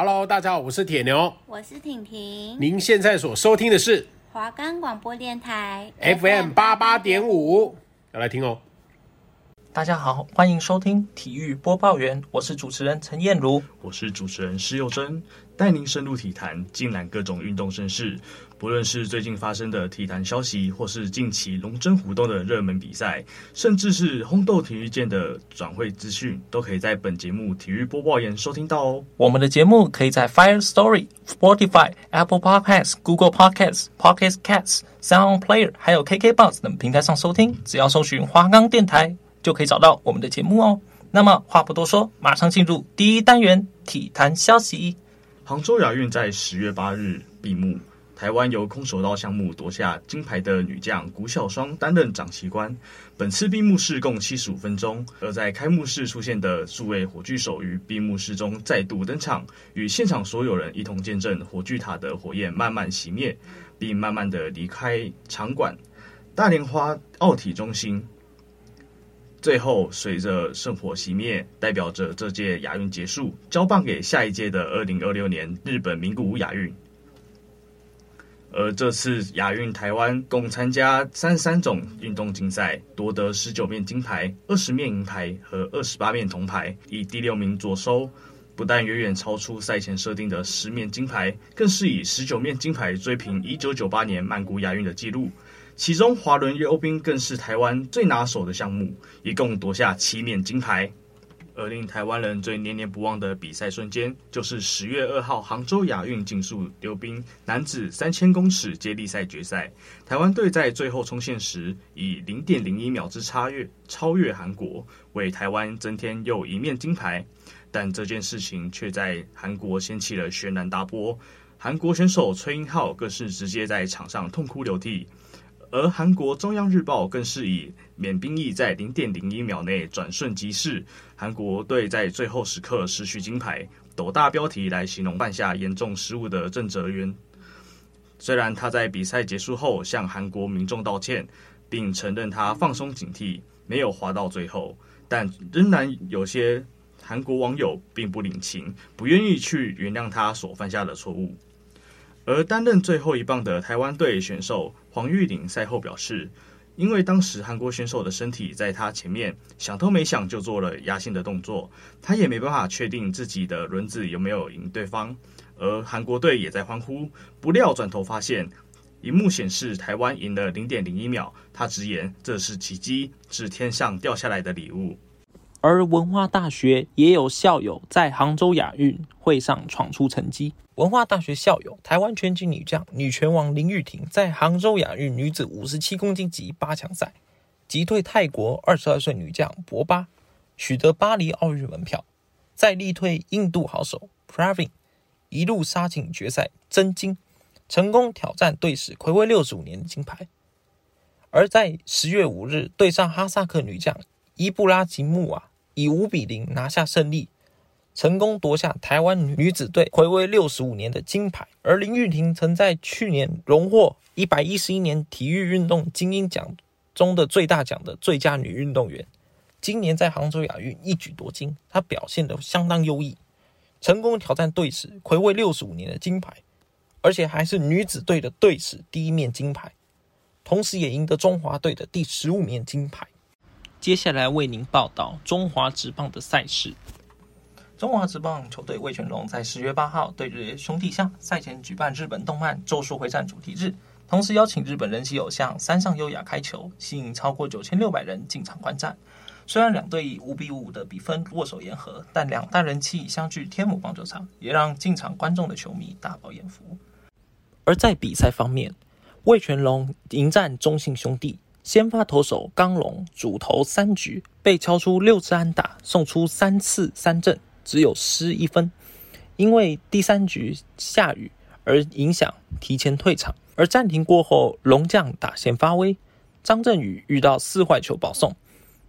Hello， 大家好，我是铁牛，我是婷婷。您现在所收听的是华冈广播电台 FM88.5， 要来听哦。大家好，欢迎收听体育播报员，我是主持人陈燕如，我是主持人施佑珍，带您深入体坛，尽览各种运动盛事。不论是最近发生的体坛消息，或是近期龙争虎斗的热门比赛，甚至是轰动体育界的转会资讯，都可以在本节目体育播报员收听到哦。我们的节目可以在 Fire Story、Spotify、Apple Podcasts、Google Podcasts、Pocket Casts、Sound On Player 还有 KKBox 等平台上收听，只要搜寻华冈电台，就可以找到我们的节目哦。那么话不多说，马上进入第一单元体坛消息。杭州亚运在10月8日闭幕，台湾由空手道项目夺下金牌的女将谷晓霜担任掌旗官。本次闭幕式共75分钟，而在开幕式出现的数位火炬手于闭幕式中再度登场，与现场所有人一同见证火炬塔的火焰慢慢熄灭，并慢慢的离开场馆大莲花奥体中心。最后，随着圣火熄灭，代表着这届亚运结束，交棒给下一届的2026年日本名古屋亚运。而这次亚运，台湾共参加33种运动竞赛，夺得19面金牌、20面银牌和28面铜牌，以第6名着收。不但远远超出赛前设定的10面金牌，更是以19面金牌追平1998年曼谷亚运的纪录。其中滑轮溜冰更是台湾最拿手的项目，一共夺下7面金牌。而令台湾人最念念不忘的比赛瞬间，就是10月2号杭州亚运竞速溜冰男子3000公尺接力赛决赛，台湾队在最后冲线时以 0.01 秒之差超越韩国，为台湾增添又一面金牌。但这件事情却在韩国掀起了轩然大波，韩国选手崔英浩更是直接在场上痛哭流涕。而韩国中央日报更是以免兵役在 0.01 秒内转瞬即逝，韩国队在最后时刻失去金牌，斗大标题来形容犯下严重失误的郑哲渊。虽然他在比赛结束后向韩国民众道歉，并承认他放松警惕，没有滑到最后，但仍然有些韩国网友并不领情，不愿意去原谅他所犯下的错误。而担任最后一棒的台湾队选手黄玉玲赛后表示，因为当时韩国选手的身体在他前面，想都没想就做了压线的动作，他也没办法确定自己的轮子有没有赢对方。而韩国队也在欢呼，不料转头发现荧幕显示台湾赢了 0.01 秒，他直言这是奇迹，是天上掉下来的礼物。而文化大学也有校友在杭州亚运会上闯出成绩。文化大学校友台湾拳击女将女拳王林玉婷在杭州亚运女子57公斤级八强赛击退泰国22岁女将博巴，取得巴黎奥运门票，再力推印度好手 Pravin 一路杀进决赛争金，成功挑战队史睽违65年的金牌。而在10月5日对上哈萨克女将伊布拉吉木瓦，以5-0拿下胜利，成功夺下台湾女子队睽违65年的金牌。而林玉婷曾在去年荣获111年体育运动精英奖中的最大奖的最佳女运动员，今年在杭州亚运一举夺金，她表现得相当优异，成功挑战队史睽违65年的金牌，而且还是女子队的队史第一面金牌，同时也赢得中华队的第15面金牌。接下来为您报道中华职棒的赛事。中华职棒球队味全龙在10月8号对日兄弟象，赛前举办日本动漫《咒术回战》主题日，同时邀请日本人气偶像三上悠亚开球，吸引超过9600人进场观战。虽然两队以5-5的比分握手言和，但两大人气相聚天母棒球场，也让进场观众的球迷大饱眼福。而在比赛方面，味全龙迎战中信兄弟，先发投手刚龙主投3局被敲出6支安打，送出3次三振，只有失1分，因为第3局下雨而影响提前退场。而暂停过后，龙将打线发威，张振宇遇到4坏球保送，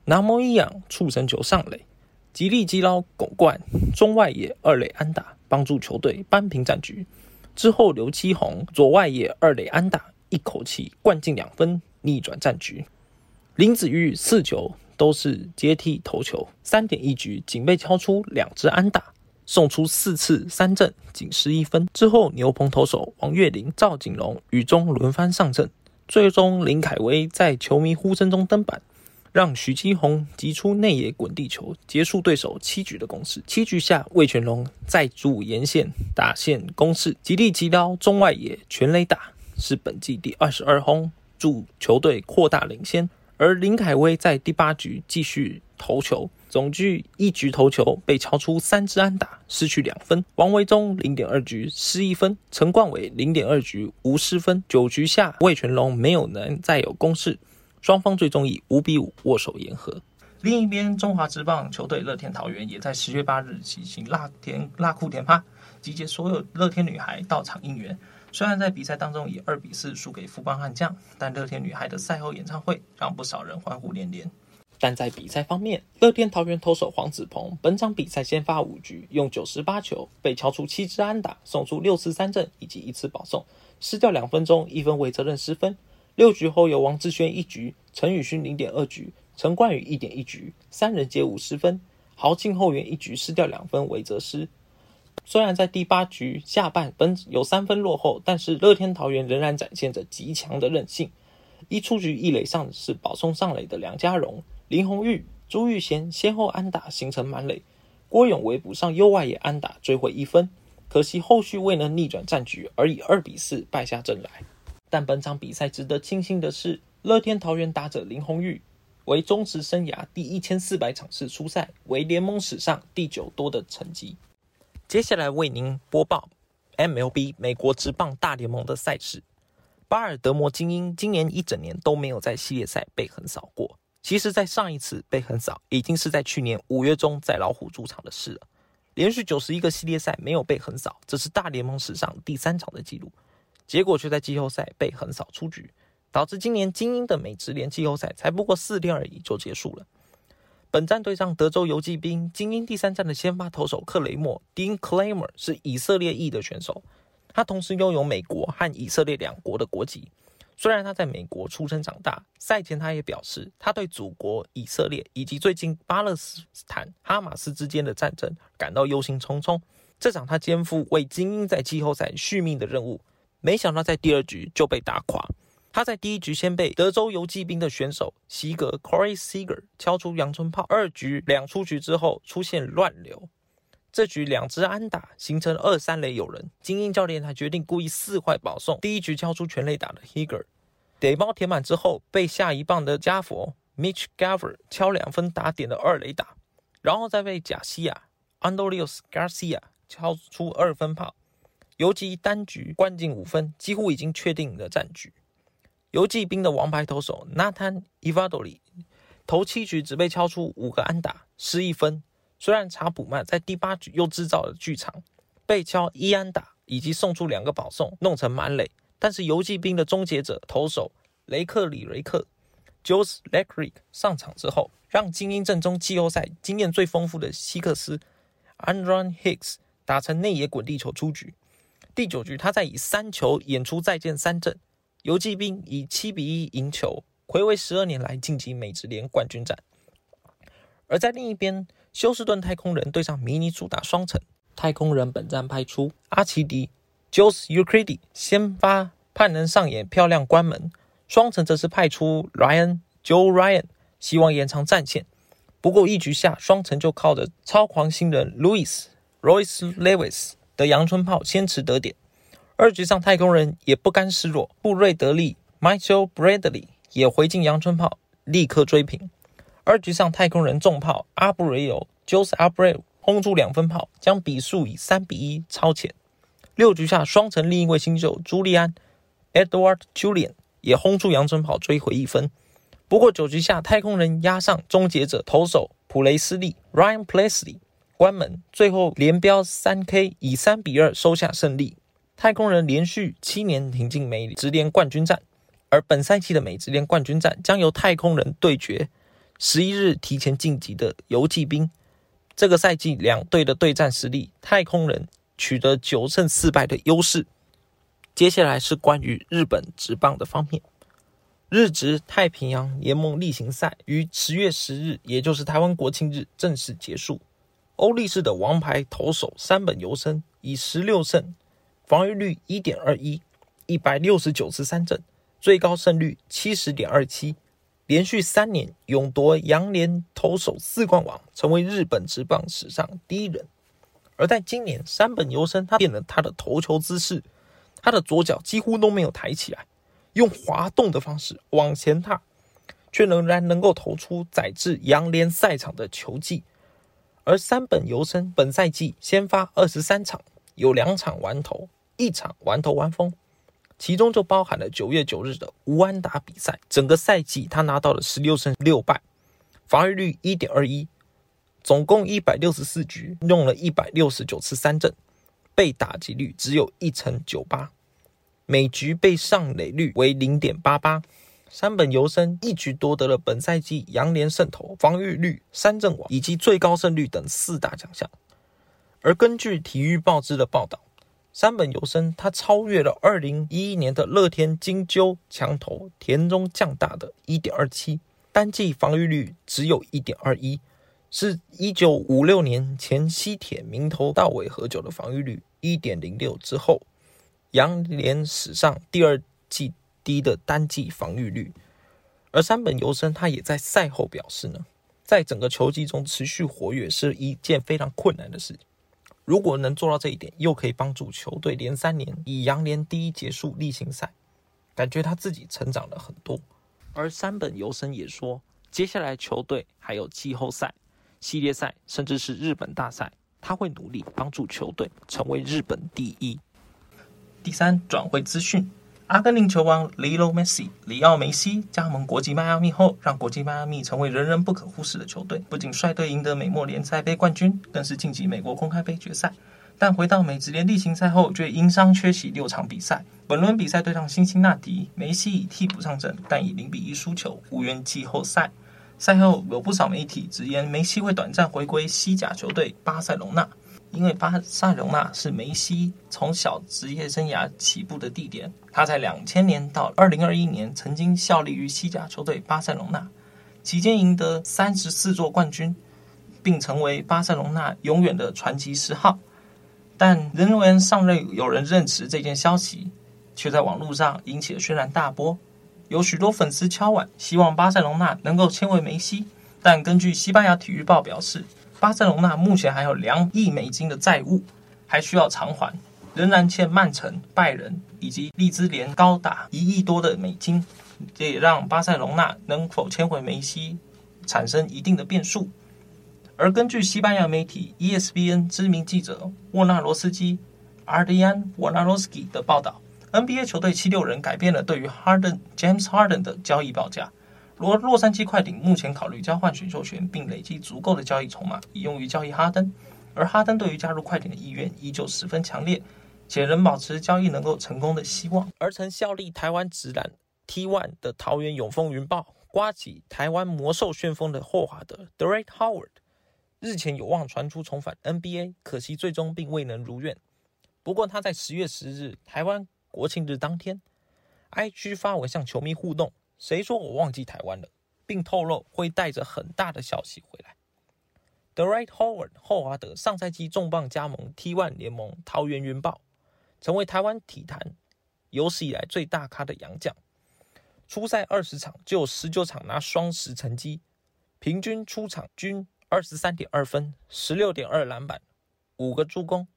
拿摩一养触身球上垒，极力击捞巩冠中外野2垒安打，帮助球队扳平战局。之后刘七宏左外野2垒安打，一口气灌进2分，逆转战局。林子玉4球都是接替投球，3.1 局仅被敲出2支安打，送出4次三振，仅失1分。之后牛棚投手王岳霖、赵景龙、雨中轮番上阵，最终林凯威在球迷呼声中登板，让徐基鸿击出内野滚地球，结束对手7局的攻势。7局下，魏全龙再度沿线打线攻势，极力击捞中外野全垒打，是本季第22轰，助球队扩大领先。而林凯威在第8局继续投球，总计1局投球被敲出3支安打，失去2分。王维忠 0.2 局失1分，陈冠伟 0.2 局无失分。9局下，魏全龙没有能再有攻势，双方最终以5-5握手言和。另一边，中华职棒球队乐天桃园也在10月8日举行辣酷甜趴，集结所有乐天女孩到场应援。虽然在比赛当中以2-4输给富邦悍将，但乐天女孩的赛后演唱会让不少人欢呼连连。但在比赛方面，乐天桃园投手黄子鹏本场比赛先发5局，用98球被敲出7支安打，送出6次三振以及1次保送，失掉2分钟，1分为责任失分。6局后由王志轩1局，陈宇勋 0.2 局，陈冠宇 1.1 局，三人皆无失分。豪进后援1局失掉2分为责失。虽然在第8局下半本有3分落后，但是乐天桃园仍然展现着极强的韧性。一出局一垒上是保送上垒的梁家荣、林鸿玉、朱玉贤先后安打形成满垒，郭永维补上右外野安打追回1分，可惜后续未能逆转战局，而以2-4败下阵来。但本场比赛值得庆幸的是，乐天桃园打者林鸿玉为中职生涯第1400场次出赛，为联盟史上第9多的成绩。接下来为您播报 MLB 美国职棒大联盟的赛事。巴尔德摩精英今年一整年都没有在系列赛被横扫过，其实在上一次被横扫已经是在去年5月中在老虎主场的事了。连续91个系列赛没有被横扫，这是大联盟史上第3长的纪录，结果却在季后赛被横扫出局，导致今年精英的美职联季后赛才不过4天而已就结束了。本战对上德州游骑兵，精英第3战的先发投手克雷默 Dean Klamer 是以色列裔的选手，他同时拥有美国和以色列2国的国籍。虽然他在美国出生长大，赛前他也表示他对祖国以色列以及最近巴勒斯坦哈马斯之间的战争感到忧心忡忡。这场他肩负为精英在季后赛续命的任务，没想到在第2局就被打垮。他在第1局先被德州游骑兵的选手席格 Corey Seager 敲出阳春炮，2局2出局之后出现乱流，这局2支安打形成2-3垒有人，精英教练还决定故意4坏保送第1局敲出全垒打的 Higer， 垒包填满之后被下一棒的加佛 Mitch Gavard 敲2分打点的2垒打，然后再被贾西亚 Andres Garcia 敲出2分炮，游击单局灌进5分，几乎已经确定了战局。游骑兵的王牌投手 Nathan Eovaldi 头7局只被敲出5个安打，失1分。虽然查普曼在第8局又制造了剧场，被敲1安打以及送出2个保送，弄成满垒，但是游骑兵的终结者投手雷克里雷克 Jose Leclerc 上场之后，让精英阵中季后赛经验最丰富的希克斯 Andron Hicks 打成内野滚地球出局。第9局，他在以3球演出再见3振，游骑兵以7-1赢球，睽违12年来晋级美职联冠军战。而在另一边，休斯顿太空人对上明尼苏达双城，太空人本战派出阿奇迪 Jose Euclid 先发，盼能上演漂亮关门。双城则是派出 Ryan Joe Ryan， 希望延长战线。不过1局下，双城就靠着超狂新人 Louis Royce Lewis的阳春炮先持得点。2局上太空人也不甘示弱，布瑞德利 Michael Bradley 也回敬阳春炮，立刻追平。2局上太空人重炮阿布雷尤 Jose Abreu 轰出2分炮，将比数以3-1超前。6局下，双城另一位新秀朱利安 Edward Julian 也轰出阳春炮追回1分。不过9局下，太空人压上终结者投手普雷斯利 Ryan Presley关门，最后连标 3K 以3-2收下胜利。太空人连续7年挺进美职联冠军战，而本赛季的美职联冠军战将由太空人对决11日提前晋级的游骑兵。这个赛季两队的对战实力，太空人取得9胜4败的优势。接下来是关于日本职棒的方面。日职太平洋联盟例行赛于10月10日，也就是台湾国庆日正式结束。欧力士的王牌投手山本由伸以16胜，防御率 1.21， 169次三振，最高胜率 70.27， 连续三年勇夺洋联投手四冠王，成为日本职棒史上第一人。而在今年，山本由伸他变了他的投球姿势，他的左脚几乎都没有抬起来，用滑动的方式往前踏，却仍然能够投出载至洋联赛场的球技。而山本由伸本赛季先发23场，有2场完投，1场完投完封，其中就包含了9月9日的无安打比赛。整个赛季他拿到了16胜6败，防御率 1.21， 总共164局用了169次三振，被打击率只有 1.98， 每局被上垒率为 0.88。山本由伸一举夺得了本赛季洋联胜投、防御率、三振王以及最高胜率等四大奖项。而根据体育报纸的报道，山本由伸他超越了2011年的乐天金鹫强投田中将大的 1.27， 单季防御率只有 1.21， 是1956年前西铁名投稻尾和久的防御率 1.06 之后，洋联史上第二季低的单季防御率。而山本由伸他也在赛后表示呢，在整个球季中持续活跃是一件非常困难的事，如果能做到这一点，又可以帮助球队连三年以洋联第一结束例行赛，感觉他自己成长了很多。而山本由伸也说，接下来球队还有季后赛、系列赛，甚至是日本大赛，他会努力帮助球队成为日本第一。第三，转会资讯。阿根廷球王里奥梅西加盟国际迈阿密后，让国际迈阿密成为人人不可忽视的球队，不仅率队赢得美墨联赛杯冠军，更是晋级美国公开杯决赛。但回到美职联例行赛后，却因伤缺席6场比赛。本轮比赛对上辛辛那提，梅西以替补上阵，但以0-1输球，无缘季后赛。赛后有不少媒体直言，梅西会短暂回归西甲球队巴塞隆纳，因为巴塞隆纳是梅西从小职业生涯起步的地点。他在2000年到2021年曾经效力于西甲球队巴塞隆纳，期间赢得34座冠军，并成为巴塞隆纳永远的传奇10号。但仍然尚未有人证实这件消息，却在网络上引起了轩然大波。有许多粉丝敲碗，希望巴塞隆纳能够签回梅西，但根据西班牙体育报表示，巴塞隆纳目前还有$2亿的债务，还需要偿还，仍然欠曼城、拜仁以及利兹联高达$1亿多的美金，这也让巴塞隆纳能否签回梅西产生一定的变数。而根据西班牙媒体 ESPN 知名记者沃纳罗斯基 Adrian Wojnarowski 的报道， NBA 球队76人改变了对于 James Harden 的交易报价。洛杉矶快艇目前考虑交换选秀权，并累积足够的交易筹码以用于交易哈登，而哈登对于加入快艇的意愿依旧十分强烈，且仍保持交易能够成功的希望。而曾效力台湾职篮 T1 的桃园永丰云豹，刮起台湾魔兽旋风的霍华德 Dwight Howard 日前有望传出重返 NBA， 可惜最终并未能如愿。不过他在10月10日台湾国庆日当天 IG 发文向球迷互动，谁说我忘记台湾了，并透露会带着很大的消息回来。 Dwight Howard 霍华德上赛季重磅加盟 T1 联盟桃园云豹，成为台湾体坛有史以来最大咖的洋将。出赛20场就有19场拿双10成绩，平均出场均 23.2 分 16.2 篮板5个助攻。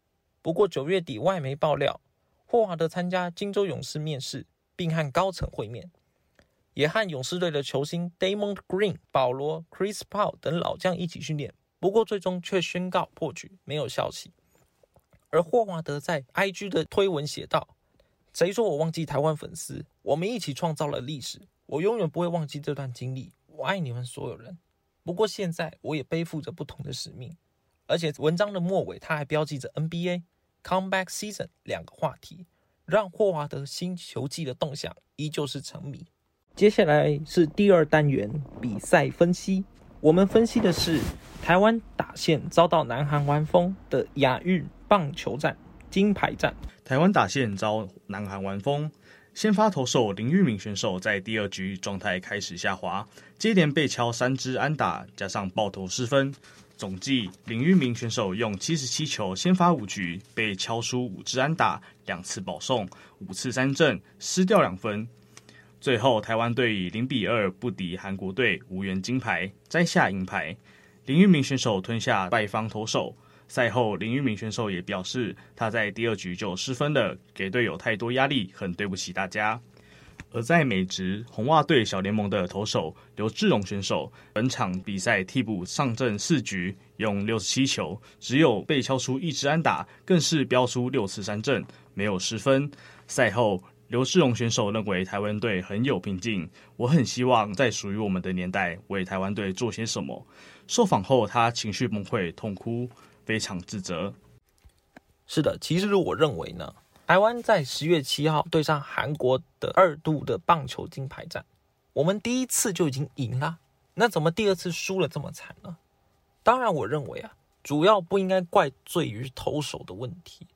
不过9月底外媒爆料，霍华德参加金州勇士面试，并和高层会面，也和勇士队的球星 Damon Green、保罗、Chris Paul 等老将一起训练，不过最终却宣告破局，没有消息。而霍华德在 IG 的推文写道，谁说我忘记台湾粉丝，我们一起创造了历史，我永远不会忘记这段经历，我爱你们所有人。不过现在我也背负着不同的使命。而且文章的末尾他还标记着 NBA Comeback Season 两个话题，让霍华德新球季的动向依旧是沉迷。接下来是第二单元比赛分析，我们分析的是台湾打线遭到南韩完封的亚运棒球战金牌战。台湾打线遭南韩完封，先发投手林玉敏选手在第2局状态开始下滑，接连被敲3支安打，加上爆头失分，总计林玉明选手用77球先发5局，被敲出5支安打、2次保送、5次三振，失掉2分。最后台湾队以0-2不敌韩国队，无缘金牌，摘下银牌。林玉明选手吞下败方投手。赛后林玉明选手也表示，他在第2局就失分了，给队友太多压力，很对不起大家。而在美职，红袜队小联盟的投手刘志荣选手，本场比赛替补上阵4局，用67球只有被敲出1支安打，更是飙出6次三振，没有失分。赛后刘志荣选手认为台湾队很有拼劲，我很希望在属于我们的年代为台湾队做些什么。受访后他情绪崩溃痛哭，非常自责。是的，其实我认为呢，台湾在10月7号对上韩国的2度的棒球金牌战，我们第1次就已经赢了，那怎么第2次输了这么惨呢？当然我认为啊，主要不应该怪罪于投手的问题，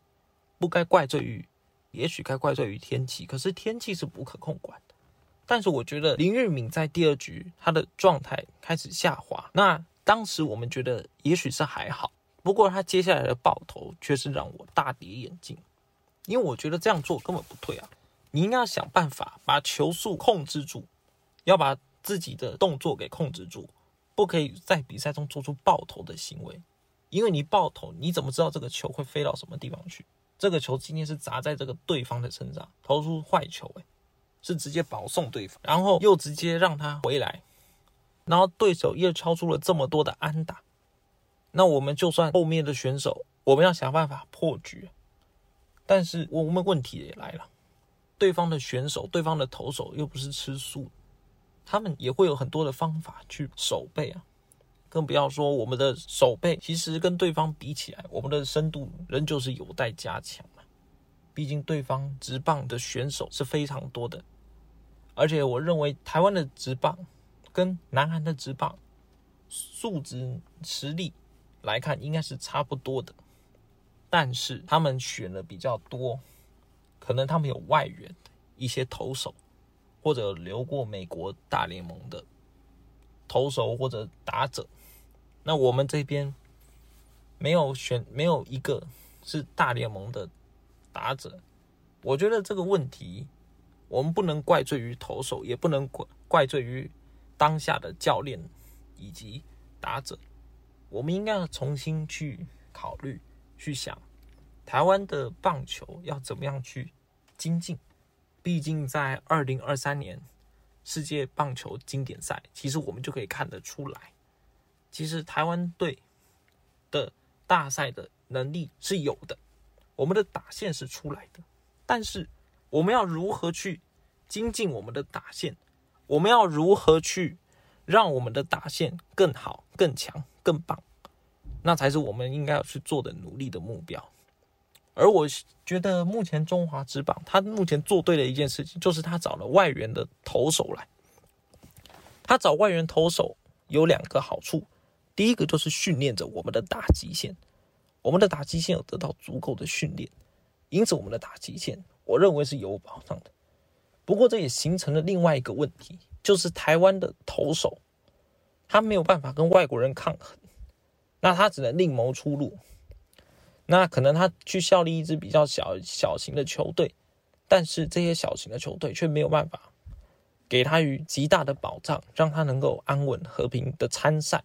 不该怪罪于，也许该怪罪于天气，可是天气是不可控管的。但是我觉得林玉敏在第2局他的状态开始下滑，那当时我们觉得也许是还好，不过他接下来的爆头却是让我大跌眼镜，因为我觉得这样做根本不对啊！你应该要想办法把球速控制住，要把自己的动作给控制住，不可以在比赛中做出爆头的行为，因为你爆头你怎么知道这个球会飞到什么地方去？这个球今天是砸在这个对方的身上，投出坏球是直接保送对方，然后又直接让他回来，然后对手又敲出了这么多的安打，那我们就算后面的选手，我们要想办法破局，但是我们问题也来了，对方的选手，对方的投手又不是吃素，他们也会有很多的方法去守备啊，更不要说我们的守备其实跟对方比起来，我们的深度仍旧是有待加强嘛。毕竟对方职棒的选手是非常多的，而且我认为台湾的职棒跟南韩的职棒素质实力来看应该是差不多的，但是他们选了比较多，可能他们有外援一些投手，或者留过美国大联盟的投手或者打者，那我们这边没有一个是大联盟的打者。我觉得这个问题我们不能怪罪于投手，也不能怪罪于当下的教练以及打者，我们应该要重新去考虑，去想台湾的棒球要怎么样去精进。毕竟在2023年世界棒球经典赛，其实我们就可以看得出来，其实台湾队的大赛的能力是有的，我们的打线是出来的，但是我们要如何去精进我们的打线，我们要如何去让我们的打线更好更强更棒，那才是我们应该要去做的努力的目标。而我觉得目前中华职棒他目前做对的一件事情，就是他找了外援的投手来，他找外援投手有2个好处，第一个就是训练着我们的打击线，我们的打击线有得到足够的训练，因此我们的打击线我认为是有保障的。不过这也形成了另外一个问题，就是台湾的投手他没有办法跟外国人抗衡，那他只能另谋出路，那可能他去效力一支比较小型的球队，但是这些小型的球队却没有办法给他于极大的保障，让他能够安稳和平的参赛，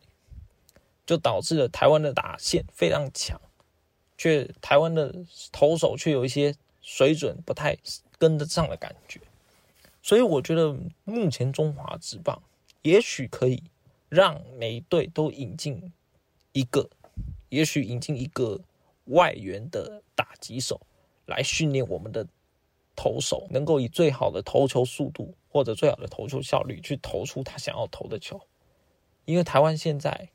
就导致了台湾的打线非常强，却台湾的投手却有一些水准不太跟得上的感觉。所以我觉得目前中华职棒也许可以让每一队都引进一个，也许引进一个外援的打击手来训练我们的投手，能够以最好的投球速度或者最好的投球效率去投出他想要投的球。因为台湾现在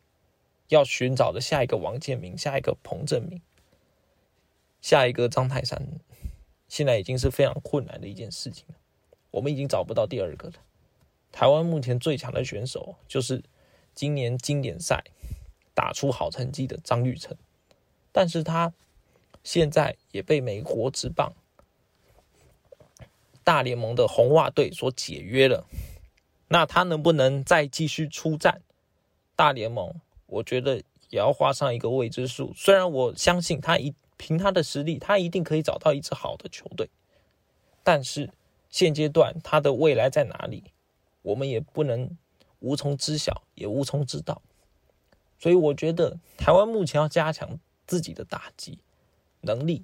要寻找的下一个王建民，下一个彭正明，下一个张泰山，现在已经是非常困难的一件事情了，我们已经找不到第2个了。台湾目前最强的选手就是今年经典赛打出好成绩的张育成，但是他现在也被美国职棒大联盟的红袜队所解约了，那他能不能再继续出战大联盟，我觉得也要画上一个未知数。虽然我相信他凭他的实力，他一定可以找到一支好的球队，但是现阶段他的未来在哪里，我们也不能无从知晓，也无从知道。所以我觉得台湾目前要加强自己的打击能力，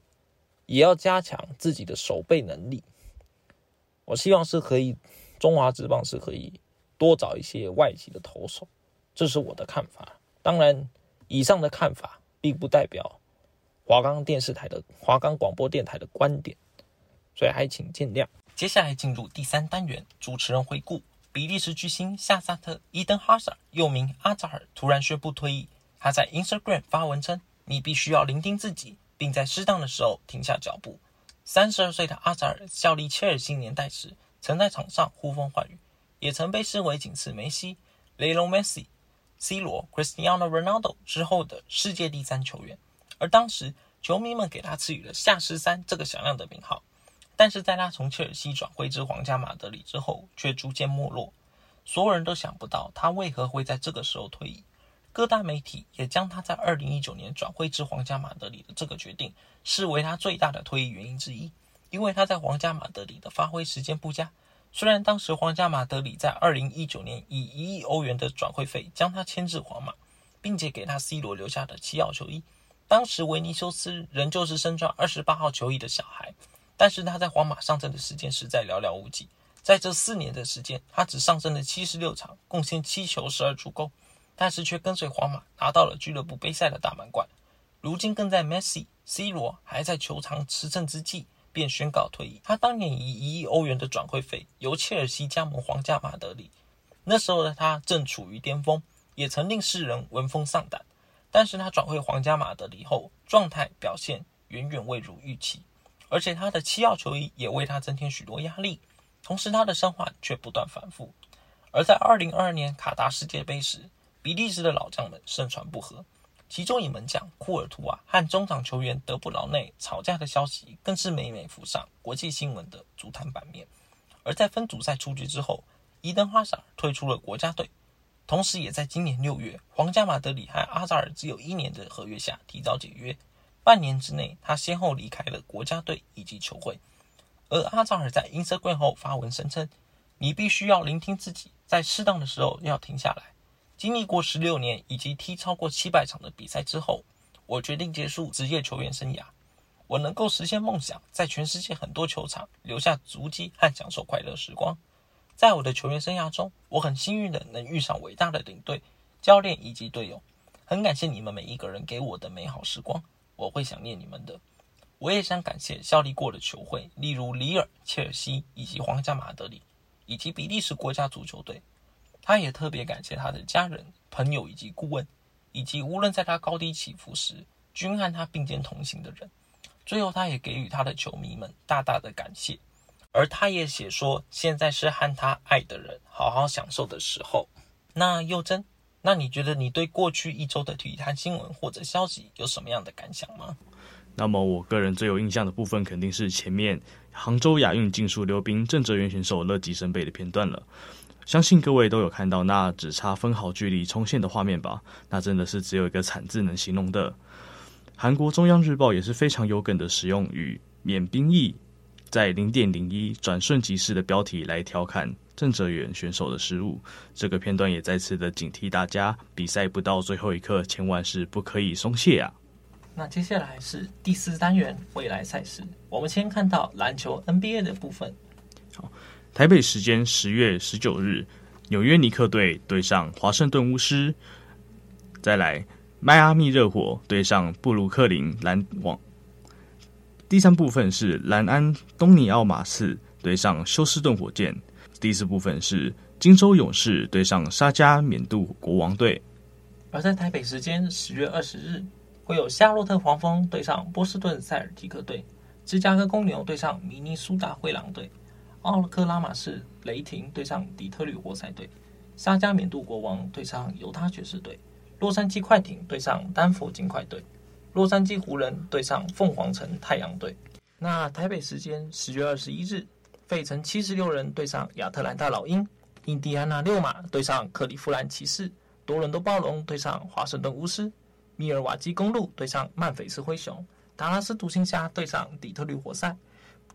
也要加强自己的守备能力。我希望是可以，中华职棒是可以多找一些外籍的投手，这是我的看法。当然，以上的看法并不代表华冈广播电台的观点，所以还请见谅。接下来进入第三单元，主持人回顾：比利时巨星夏萨特伊登哈萨尔，又名阿扎尔，突然宣布退役。他在 Instagram 发文称：“你必须要聆听自己，并在适当的时候停下脚步。”32岁的阿扎尔效力切尔西年代时，曾在场上呼风唤雨，也曾被视为仅次梅西、雷龙、梅西、C 罗、Cristiano Ronaldo 之后的世界第3球员。而当时球迷们给他赐予了夏13这个响亮的名号，但是在他从切尔西转会至皇家马德里之后，却逐渐没落。所有人都想不到他为何会在这个时候退役，各大媒体也将他在2019年转会至皇家马德里的这个决定视为他最大的退役原因之一，因为他在皇家马德里的发挥时间不佳。虽然当时皇家马德里在2019年以1亿欧元的转会费将他签至皇马，并且给他 C 罗留下的7号球衣，当时维尼修斯仍旧是身穿28号球衣的小孩，但是他在皇马上阵的时间实在寥寥无几。在这4年的时间，他只上阵了76场，贡献7球12助攻，但是却跟随皇马拿到了俱乐部杯赛的大满贯。如今更在 Messi、C 罗还在球场驰骋之际，便宣告退役。他当年以1亿欧元的转会费由切尔西加盟皇家马德里，那时候的他正处于巅峰，也曾令世人闻风丧胆。但是他转会皇家马德里后，状态表现远远未如预期，而且他的7号球衣也为他增添许多压力。同时他的伤患却不断反复，而在2022年卡达世界杯时，比利时的老将们盛传不和，其中以门将库尔图瓦和中场球员德布劳内吵架的消息更是每每浮上国际新闻的足坛版面。而在分组赛出局之后，伊登哈萨尔退出了国家队，同时也在今年6月，皇家马德里和阿扎尔只有1年的合约下提早解约，半年之内他先后离开了国家队以及球会。而阿扎尔在 Instagram 后发文声称：“你必须要聆听自己，在适当的时候要停下来。经历过16年以及踢超过700场的比赛之后，我决定结束职业球员生涯。我能够实现梦想，在全世界很多球场留下足迹和享受快乐时光。在我的球员生涯中，我很幸运的能遇上伟大的领队、教练以及队友，很感谢你们每一个人给我的美好时光，我会想念你们的。我也想感谢效力过的球会，例如里尔、切尔西以及皇家马德里，以及比利时国家足球队。他也特别感谢他的家人、朋友以及顾问，以及无论在他高低起伏时均和他并肩同行的人。最后他也给予他的球迷们大大的感谢。而他也写说，现在是和他爱的人好好享受的时候。那佑真，那你觉得你对过去一周的体坛新闻或者消息有什么样的感想吗？那么我个人最有印象的部分肯定是前面杭州亚运竞速溜冰郑哲元选手乐极生悲的片段了，相信各位都有看到那只差分毫距离冲线的画面吧，那真的是只有一个惨字能形容的。韩国中央日报也是非常有梗的使用与免兵役在 0.01 转瞬即逝的标题来调侃郑哲元选手的失误，这个片段也再次的警惕大家，比赛不到最后一刻，千万是不可以松懈啊。那接下来是第4单元未来赛事，我们先看到篮球 NBA 的部分。好，台北时间10月19日，纽约尼克队对上华盛顿巫师，再来迈阿密热火对上布鲁克林篮网。第3部分是兰安东尼奥马刺对上休斯顿火箭，第4部分是金州勇士对上沙加缅度国王队。而在台北时间10月20日，会有夏洛特黄蜂对上波士顿塞尔提克队，芝加哥公牛对上明尼苏达灰狼队，奥克拉玛市雷霆对上底特律活塞队，沙加缅度国王对上犹他爵士队，洛杉矶快艇对上丹佛金块队，洛杉矶湖人对上凤凰城太阳队。那台北时间10月21日，费城76人对上亚特兰大老鹰，印第安纳溜马对上克利夫兰骑士，多伦多暴龙对上华盛顿巫师，密尔瓦基公路对上曼菲斯灰熊，达拉斯独行侠对上底特律活塞，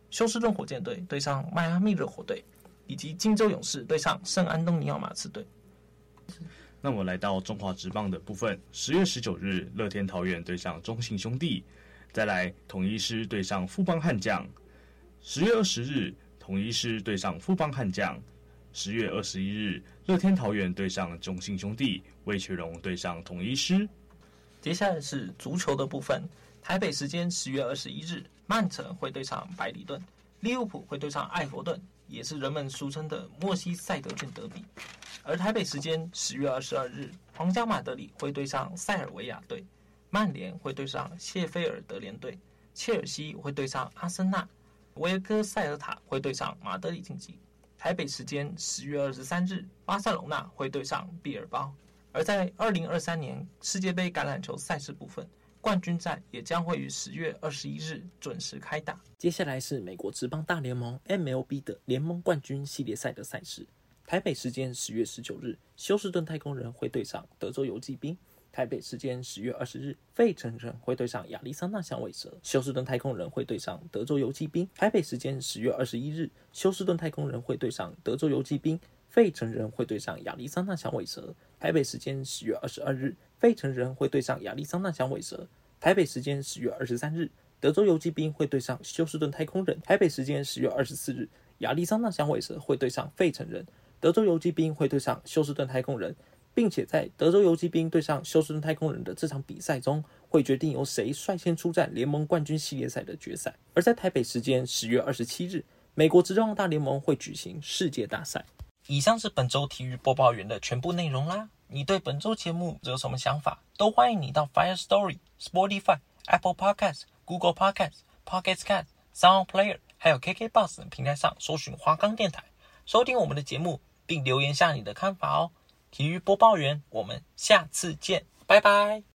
休斯顿火箭队对上迈阿密热火队，以及金州勇士对上圣安东尼奥马刺队。那我们来到中华职棒的部分，10月19日乐天桃园对上中信兄弟，再来统一狮对上富邦悍将，10月20日统一狮对上富邦悍将，10月21日乐天桃园对上中信兄弟，味全龙对上统一狮。接下来是足球的部分，台北时间10月21日曼城会对上白里顿，利物浦会对上埃弗顿，也是人们俗称的墨西塞德郡德比。而台北时间10月22日皇家马德里会对上塞尔维亚队，曼联会对上谢菲尔德联队，切尔西会对上阿森纳，维尔戈塞尔塔会对上马德里竞技。台北时间10月23日巴塞隆纳会对上毕尔包。而在2023年世界杯橄榄球赛事部分，冠军战也将会于10月21日准时开打。接下来是美国职棒大联盟 MLB 的联盟冠军系列赛的赛事。台北时间10月19日休斯顿太空人会对上德州游骑兵，台北时间10月20日费城人会对上亚利桑那响尾蛇，休斯顿太空人会对上德州游骑兵，台北时间10月21日休斯顿太空人会对上德州游骑兵，费城人会对上亚利桑那响尾蛇，台北时间10月22日费城人会对上亚利桑那响尾蛇，台北时间10月23日德州游骑兵会对上休斯顿太空人，台北时间10月24日亚利桑那响尾蛇会对上费城人，德州游骑兵会对上休斯顿太空人，并且在德州游骑兵对上休斯顿太空人的这场比赛中，会决定由谁率先出战联盟冠军系列赛的决赛。而在台北时间10月27日美国职棒大联盟会举行世界大赛。以上是本周体育播报员的全部内容啦，你对本周节目有什么想法，都欢迎你到 Fire Story、Spotify、Apple Podcasts、Google Podcasts、Pocket Casts、Sound Player 还有 KKBOX 等平台上搜寻华冈电台，收听我们的节目，并留言下你的看法哦。体育播报员，我们下次见，拜拜。